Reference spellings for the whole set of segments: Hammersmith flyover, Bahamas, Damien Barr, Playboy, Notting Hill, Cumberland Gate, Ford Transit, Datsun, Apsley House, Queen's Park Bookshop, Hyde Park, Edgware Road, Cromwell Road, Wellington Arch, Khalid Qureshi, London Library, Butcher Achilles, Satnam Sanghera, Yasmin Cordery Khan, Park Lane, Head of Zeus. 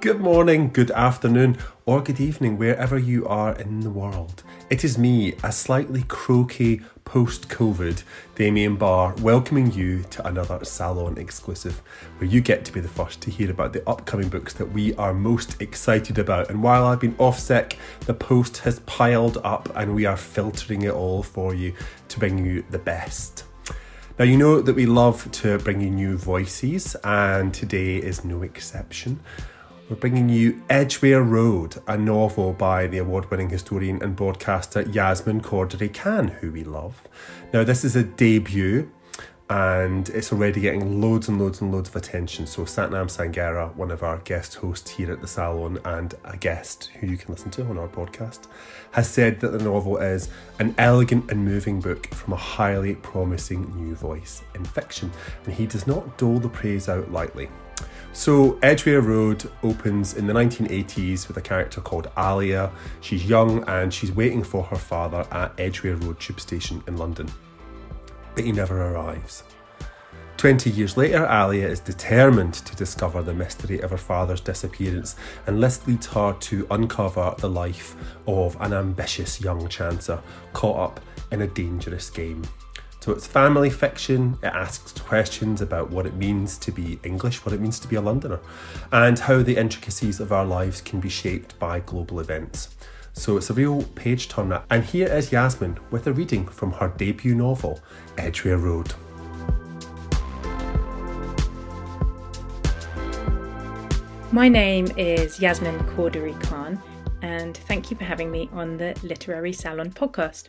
Good morning, good afternoon, or good evening, wherever you are in the world. It is me, a slightly croaky post-COVID Damien Barr, welcoming you to another Salon exclusive, where you get to be the first to hear about the upcoming books that we are most excited about. And while I've been off sick, the post has piled up and we are filtering it all for you to bring you the best. Now, you know that we love to bring you new voices, and today is no exception. We're bringing you Edgware Road, a novel by the award-winning historian and broadcaster Yasmin Cordery Khan, who we love. Now, this is a debut, and it's already getting loads of attention. So Satnam Sanghera, one of our guest hosts here at the Salon and a guest who you can listen to on our podcast, has said that the novel is an elegant and moving book from a highly promising new voice in fiction, and he does not dole the praise out lightly. So Edgware Road opens in the 1980s with a character called Alia. She's young and she's waiting for her father at Edgware Road tube station in London, but he never arrives. 20 years later, Alia is determined to discover the mystery of her father's disappearance, and this leads her to uncover the life of an ambitious young chancer caught up in a dangerous game. So it's family fiction, it asks questions about what it means to be English, what it means to be a Londoner, and how the intricacies of our lives can be shaped by global events. So it's a real page turner, and here is Yasmin with a reading from her debut novel, Edgware Road. My name is Yasmin Cordery Khan, and thank you for having me on the Literary Salon podcast.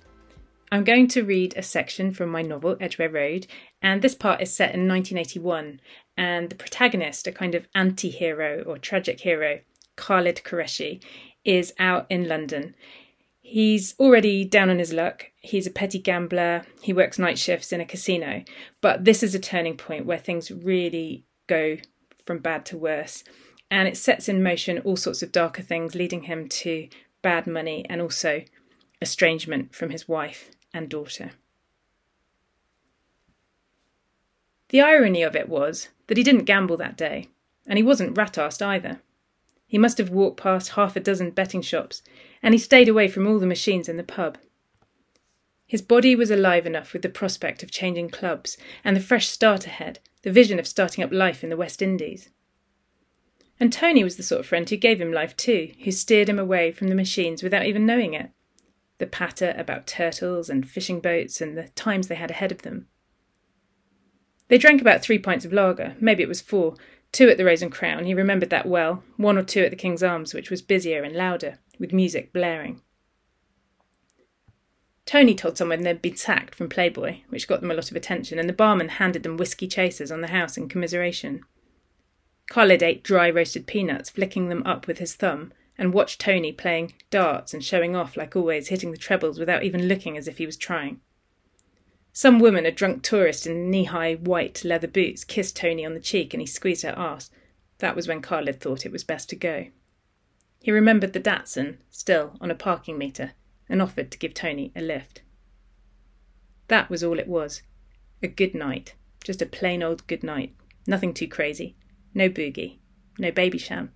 I'm going to read a section from my novel Edgware Road, and this part is set in 1981, and the protagonist, a kind of anti-hero or tragic hero, Khalid Qureshi, is out in London. He's already down on his luck. He's a petty gambler. He works night shifts in a casino, but this is a turning point where things really go from bad to worse, and it sets in motion all sorts of darker things, leading him to bad money and also estrangement from his wife and daughter. The irony of it was that he didn't gamble that day, and he wasn't rat-arsed either. He must have walked past half a dozen betting shops, and he stayed away from all the machines in the pub. His body was alive enough with the prospect of changing clubs and the fresh start ahead, the vision of starting up life in the West Indies. And Tony was the sort of friend who gave him life too, who steered him away from the machines without even knowing it. The patter about turtles and fishing boats and the times they had ahead of them. They drank about 3 pints of lager, maybe it was 4, 2 at the Rose and Crown, he remembered that well, 1 or 2 at the King's Arms, which was busier and louder, with music blaring. Tony told someone they'd been sacked from Playboy, which got them a lot of attention, and the barman handed them whisky chasers on the house in commiseration. Khalid ate dry roasted peanuts, flicking them up with his thumb, and watched Tony playing darts and showing off like always, hitting the trebles without even looking as if he was trying. Some woman, a drunk tourist in knee-high white leather boots, kissed Tony on the cheek and he squeezed her arse. That was when Khalid thought it was best to go. He remembered the Datsun, still on a parking meter, and offered to give Tony a lift. That was all it was. A good night. Just a plain old good night. Nothing too crazy. No boogie. No baby sham.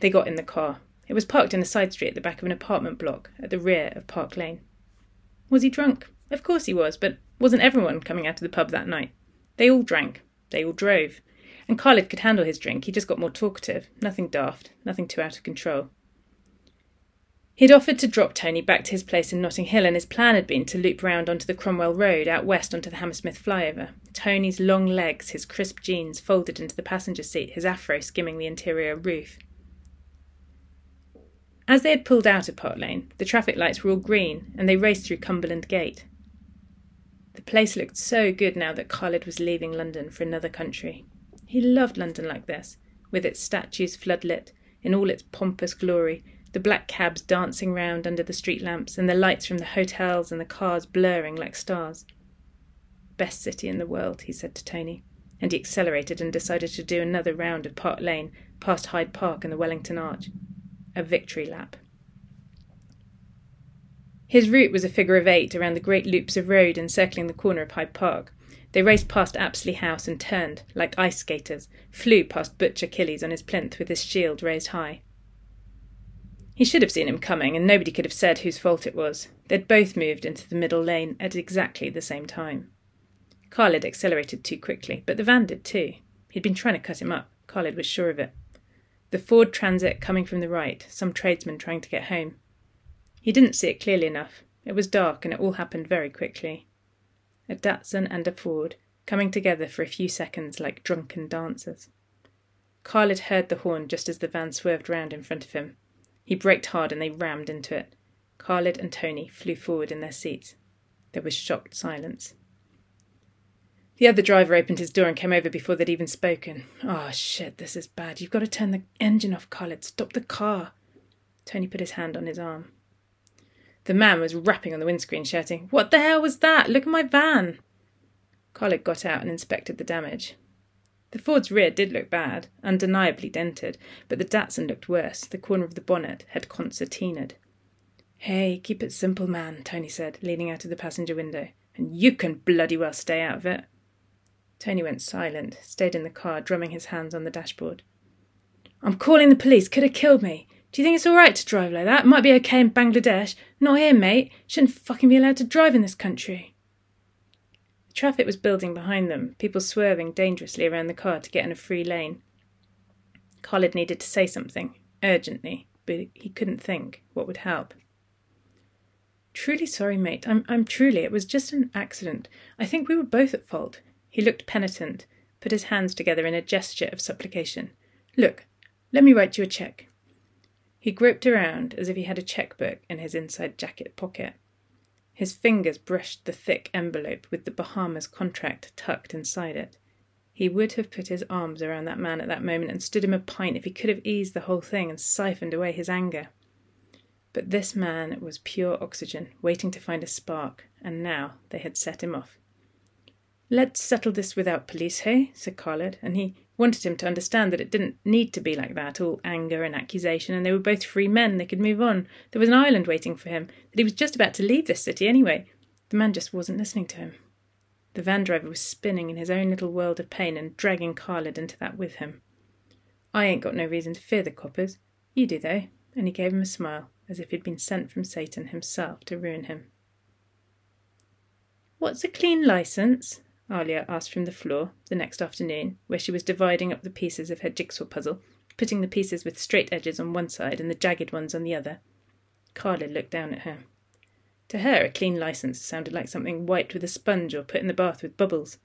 They got in the car. It was parked in a side street at the back of an apartment block at the rear of Park Lane. Was he drunk? Of course he was, but wasn't everyone coming out of the pub that night? They all drank. They all drove. And Khalid could handle his drink. He just got more talkative. Nothing daft. Nothing too out of control. He'd offered to drop Tony back to his place in Notting Hill, and his plan had been to loop round onto the Cromwell Road, out west onto the Hammersmith flyover. Tony's long legs, his crisp jeans folded into the passenger seat, his afro skimming the interior roof. As they had pulled out of Park Lane, the traffic lights were all green and they raced through Cumberland Gate. The place looked so good now that Khalid was leaving London for another country. He loved London like this, with its statues floodlit, in all its pompous glory, the black cabs dancing round under the street lamps and the lights from the hotels and the cars blurring like stars. Best city in the world, he said to Tony, and he accelerated and decided to do another round of Park Lane, past Hyde Park and the Wellington Arch. A victory lap. His route was a figure of 8 around the great loops of road encircling the corner of Hyde Park. They raced past Apsley House and turned, like ice skaters, flew past Butcher Achilles on his plinth with his shield raised high. He should have seen him coming, and nobody could have said whose fault it was. They'd both moved into the middle lane at exactly the same time. Khalid accelerated too quickly, but the van did too. He'd been trying to cut him up. Khalid was sure of it. The Ford Transit coming from the right, some tradesman trying to get home. He didn't see it clearly enough. It was dark, and it all happened very quickly. A Datsun and a Ford, coming together for a few seconds like drunken dancers. Khalid heard the horn just as the van swerved round in front of him. He braked hard and they rammed into it. Khalid and Tony flew forward in their seats. There was shocked silence. The other driver opened his door and came over before they'd even spoken. "Oh, shit, this is bad. You've got to turn the engine off, Khalid. Stop the car." Tony put his hand on his arm. The man was rapping on the windscreen, shouting, "What the hell was that? Look at my van!" Khalid got out and inspected the damage. The Ford's rear did look bad, undeniably dented, but the Datsun looked worse. The corner of the bonnet had concertinaed. "Hey, keep it simple, man," Tony said, leaning out of the passenger window. "And you can bloody well stay out of it." Tony went silent, stayed in the car, drumming his hands on the dashboard. "I'm calling the police. Could have killed me. Do you think it's all right to drive like that? Might be okay in Bangladesh. Not here, mate. Shouldn't fucking be allowed to drive in this country." The traffic was building behind them, people swerving dangerously around the car to get in a free lane. Khalid needed to say something, urgently, but he couldn't think what would help. "Truly sorry, mate. I'm truly. It was just an accident. I think we were both at fault." He looked penitent, put his hands together in a gesture of supplication. "Look, let me write you a cheque." He groped around as if he had a chequebook in his inside jacket pocket. His fingers brushed the thick envelope with the Bahamas contract tucked inside it. He would have put his arms around that man at that moment and stood him a pint if he could have eased the whole thing and siphoned away his anger. But this man was pure oxygen, waiting to find a spark, and now they had set him off. "Let's settle this without police, hey?" said Khalid, and he wanted him to understand that it didn't need to be like that, all anger and accusation, and they were both free men, they could move on. There was an island waiting for him, that he was just about to leave this city anyway. The man just wasn't listening to him. The van driver was spinning in his own little world of pain and dragging Khalid into that with him. "I ain't got no reason to fear the coppers. You do, though," and he gave him a smile, as if he'd been sent from Satan himself to ruin him. "What's a clean licence?" Alia asked from the floor the next afternoon, where she was dividing up the pieces of her jigsaw puzzle, putting the pieces with straight edges on one side and the jagged ones on the other. Khalid looked down at her. To her, a clean licence sounded like something wiped with a sponge or put in the bath with bubbles.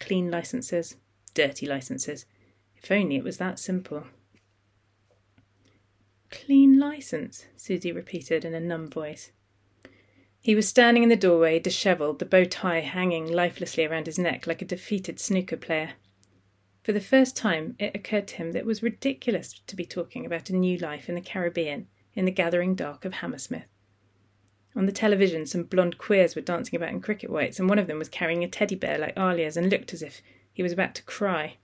Clean licences, dirty licences. If only it was that simple. "Clean licence," Susie repeated in a numb voice. He was standing in the doorway, dishevelled, the bow-tie hanging lifelessly around his neck like a defeated snooker player. For the first time, it occurred to him that it was ridiculous to be talking about a new life in the Caribbean, in the gathering dark of Hammersmith. On the television, some blonde queers were dancing about in cricket whites, and one of them was carrying a teddy bear like Alia's and looked as if he was about to cry.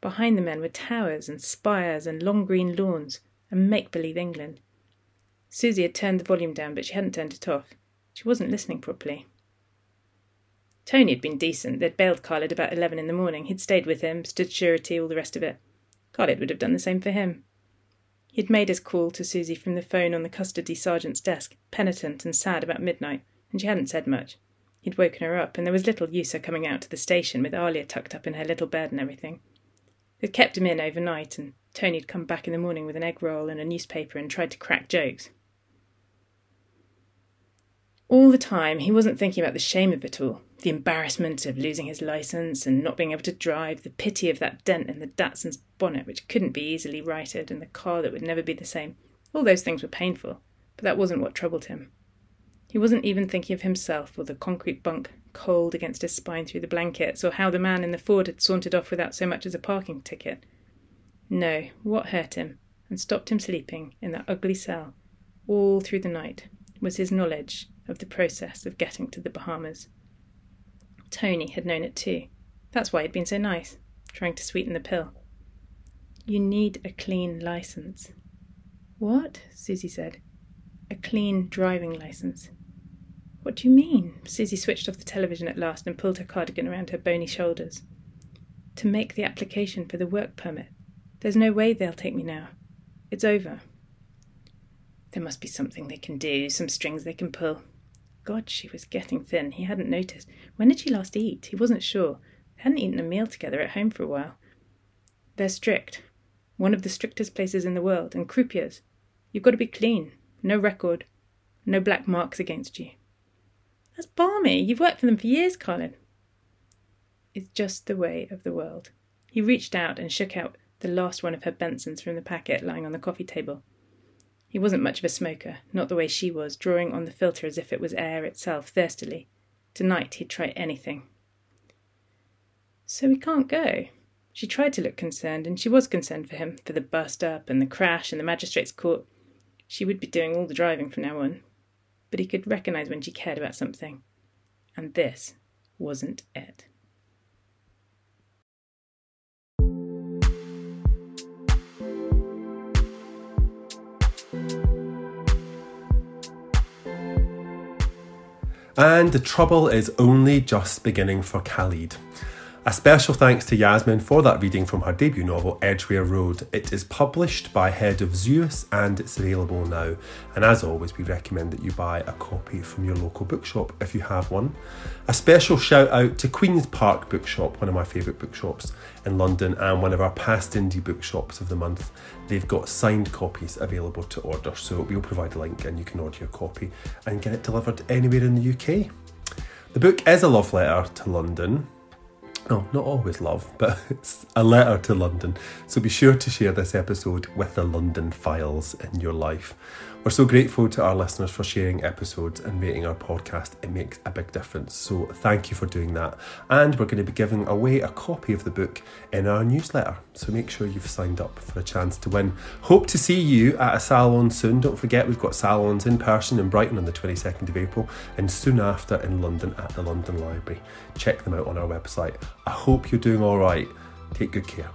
Behind the men were towers and spires and long green lawns, and make-believe England. Susie had turned the volume down, but she hadn't turned it off. She wasn't listening properly. Tony had been decent. They'd bailed Khalid about 11 in the morning. He'd stayed with him, stood surety, all the rest of it. Khalid would have done the same for him. He'd made his call to Susie from the phone on the custody sergeant's desk, penitent and sad about midnight, and she hadn't said much. He'd woken her up, and there was little use her coming out to the station with Alia tucked up in her little bed and everything. They'd kept him in overnight, and Tony'd come back in the morning with an egg roll and a newspaper and tried to crack jokes. All the time, he wasn't thinking about the shame of it all, the embarrassment of losing his licence and not being able to drive, the pity of that dent in the Datsun's bonnet which couldn't be easily righted, and the car that would never be the same. All those things were painful, but that wasn't what troubled him. He wasn't even thinking of himself or the concrete bunk cold against his spine through the blankets, or how the man in the Ford had sauntered off without so much as a parking ticket. No, what hurt him and stopped him sleeping in that ugly cell all through the night was his knowledge of the process of getting to the Bahamas. Tony had known it too. That's why he'd been so nice, trying to sweeten the pill. "You need a clean licence." "What?" Susie said. "A clean driving licence." What do you mean? Susie switched off the television at last and pulled her cardigan around her bony shoulders. To make the application for the work permit. There's no way they'll take me now. It's over. There must be something they can do, some strings they can pull. God, she was getting thin. He hadn't noticed. When did she last eat? He wasn't sure. They hadn't eaten a meal together at home for a while. They're strict. One of the strictest places in the world. And croupiers. You've got to be clean. No record. No black marks against you. That's balmy. You've worked for them for years, Colin. It's just the way of the world. He reached out and shook out the last one of her Bensons from the packet lying on the coffee table. He wasn't much of a smoker, not the way she was, drawing on the filter as if it was air itself, thirstily. Tonight he'd try anything. So we can't go. She tried to look concerned, and she was concerned for him, for the bust-up and the crash and the magistrate's court. She would be doing all the driving from now on. But he could recognise when she cared about something. And this wasn't it. And the trouble is only just beginning for Khalid. A special thanks to Yasmin for that reading from her debut novel, Edgware Road. It is published by Head of Zeus and it's available now. And as always, we recommend that you buy a copy from your local bookshop if you have one. A special shout out to Queen's Park Bookshop, one of my favourite bookshops in London and one of our past indie bookshops of the month. They've got signed copies available to order, so we'll provide a link and you can order your copy and get it delivered anywhere in the UK. The book is a love letter to London. No, not always love, but it's a letter to London. So be sure to share this episode with the London files in your life. We're so grateful to our listeners for sharing episodes and rating our podcast. It makes a big difference. So thank you for doing that. And we're going to be giving away a copy of the book in our newsletter. So make sure you've signed up for a chance to win. Hope to see you at a salon soon. Don't forget we've got salons in person in Brighton on the 22nd of April and soon after in London at the London Library. Check them out on our website. I hope you're doing all right. Take good care.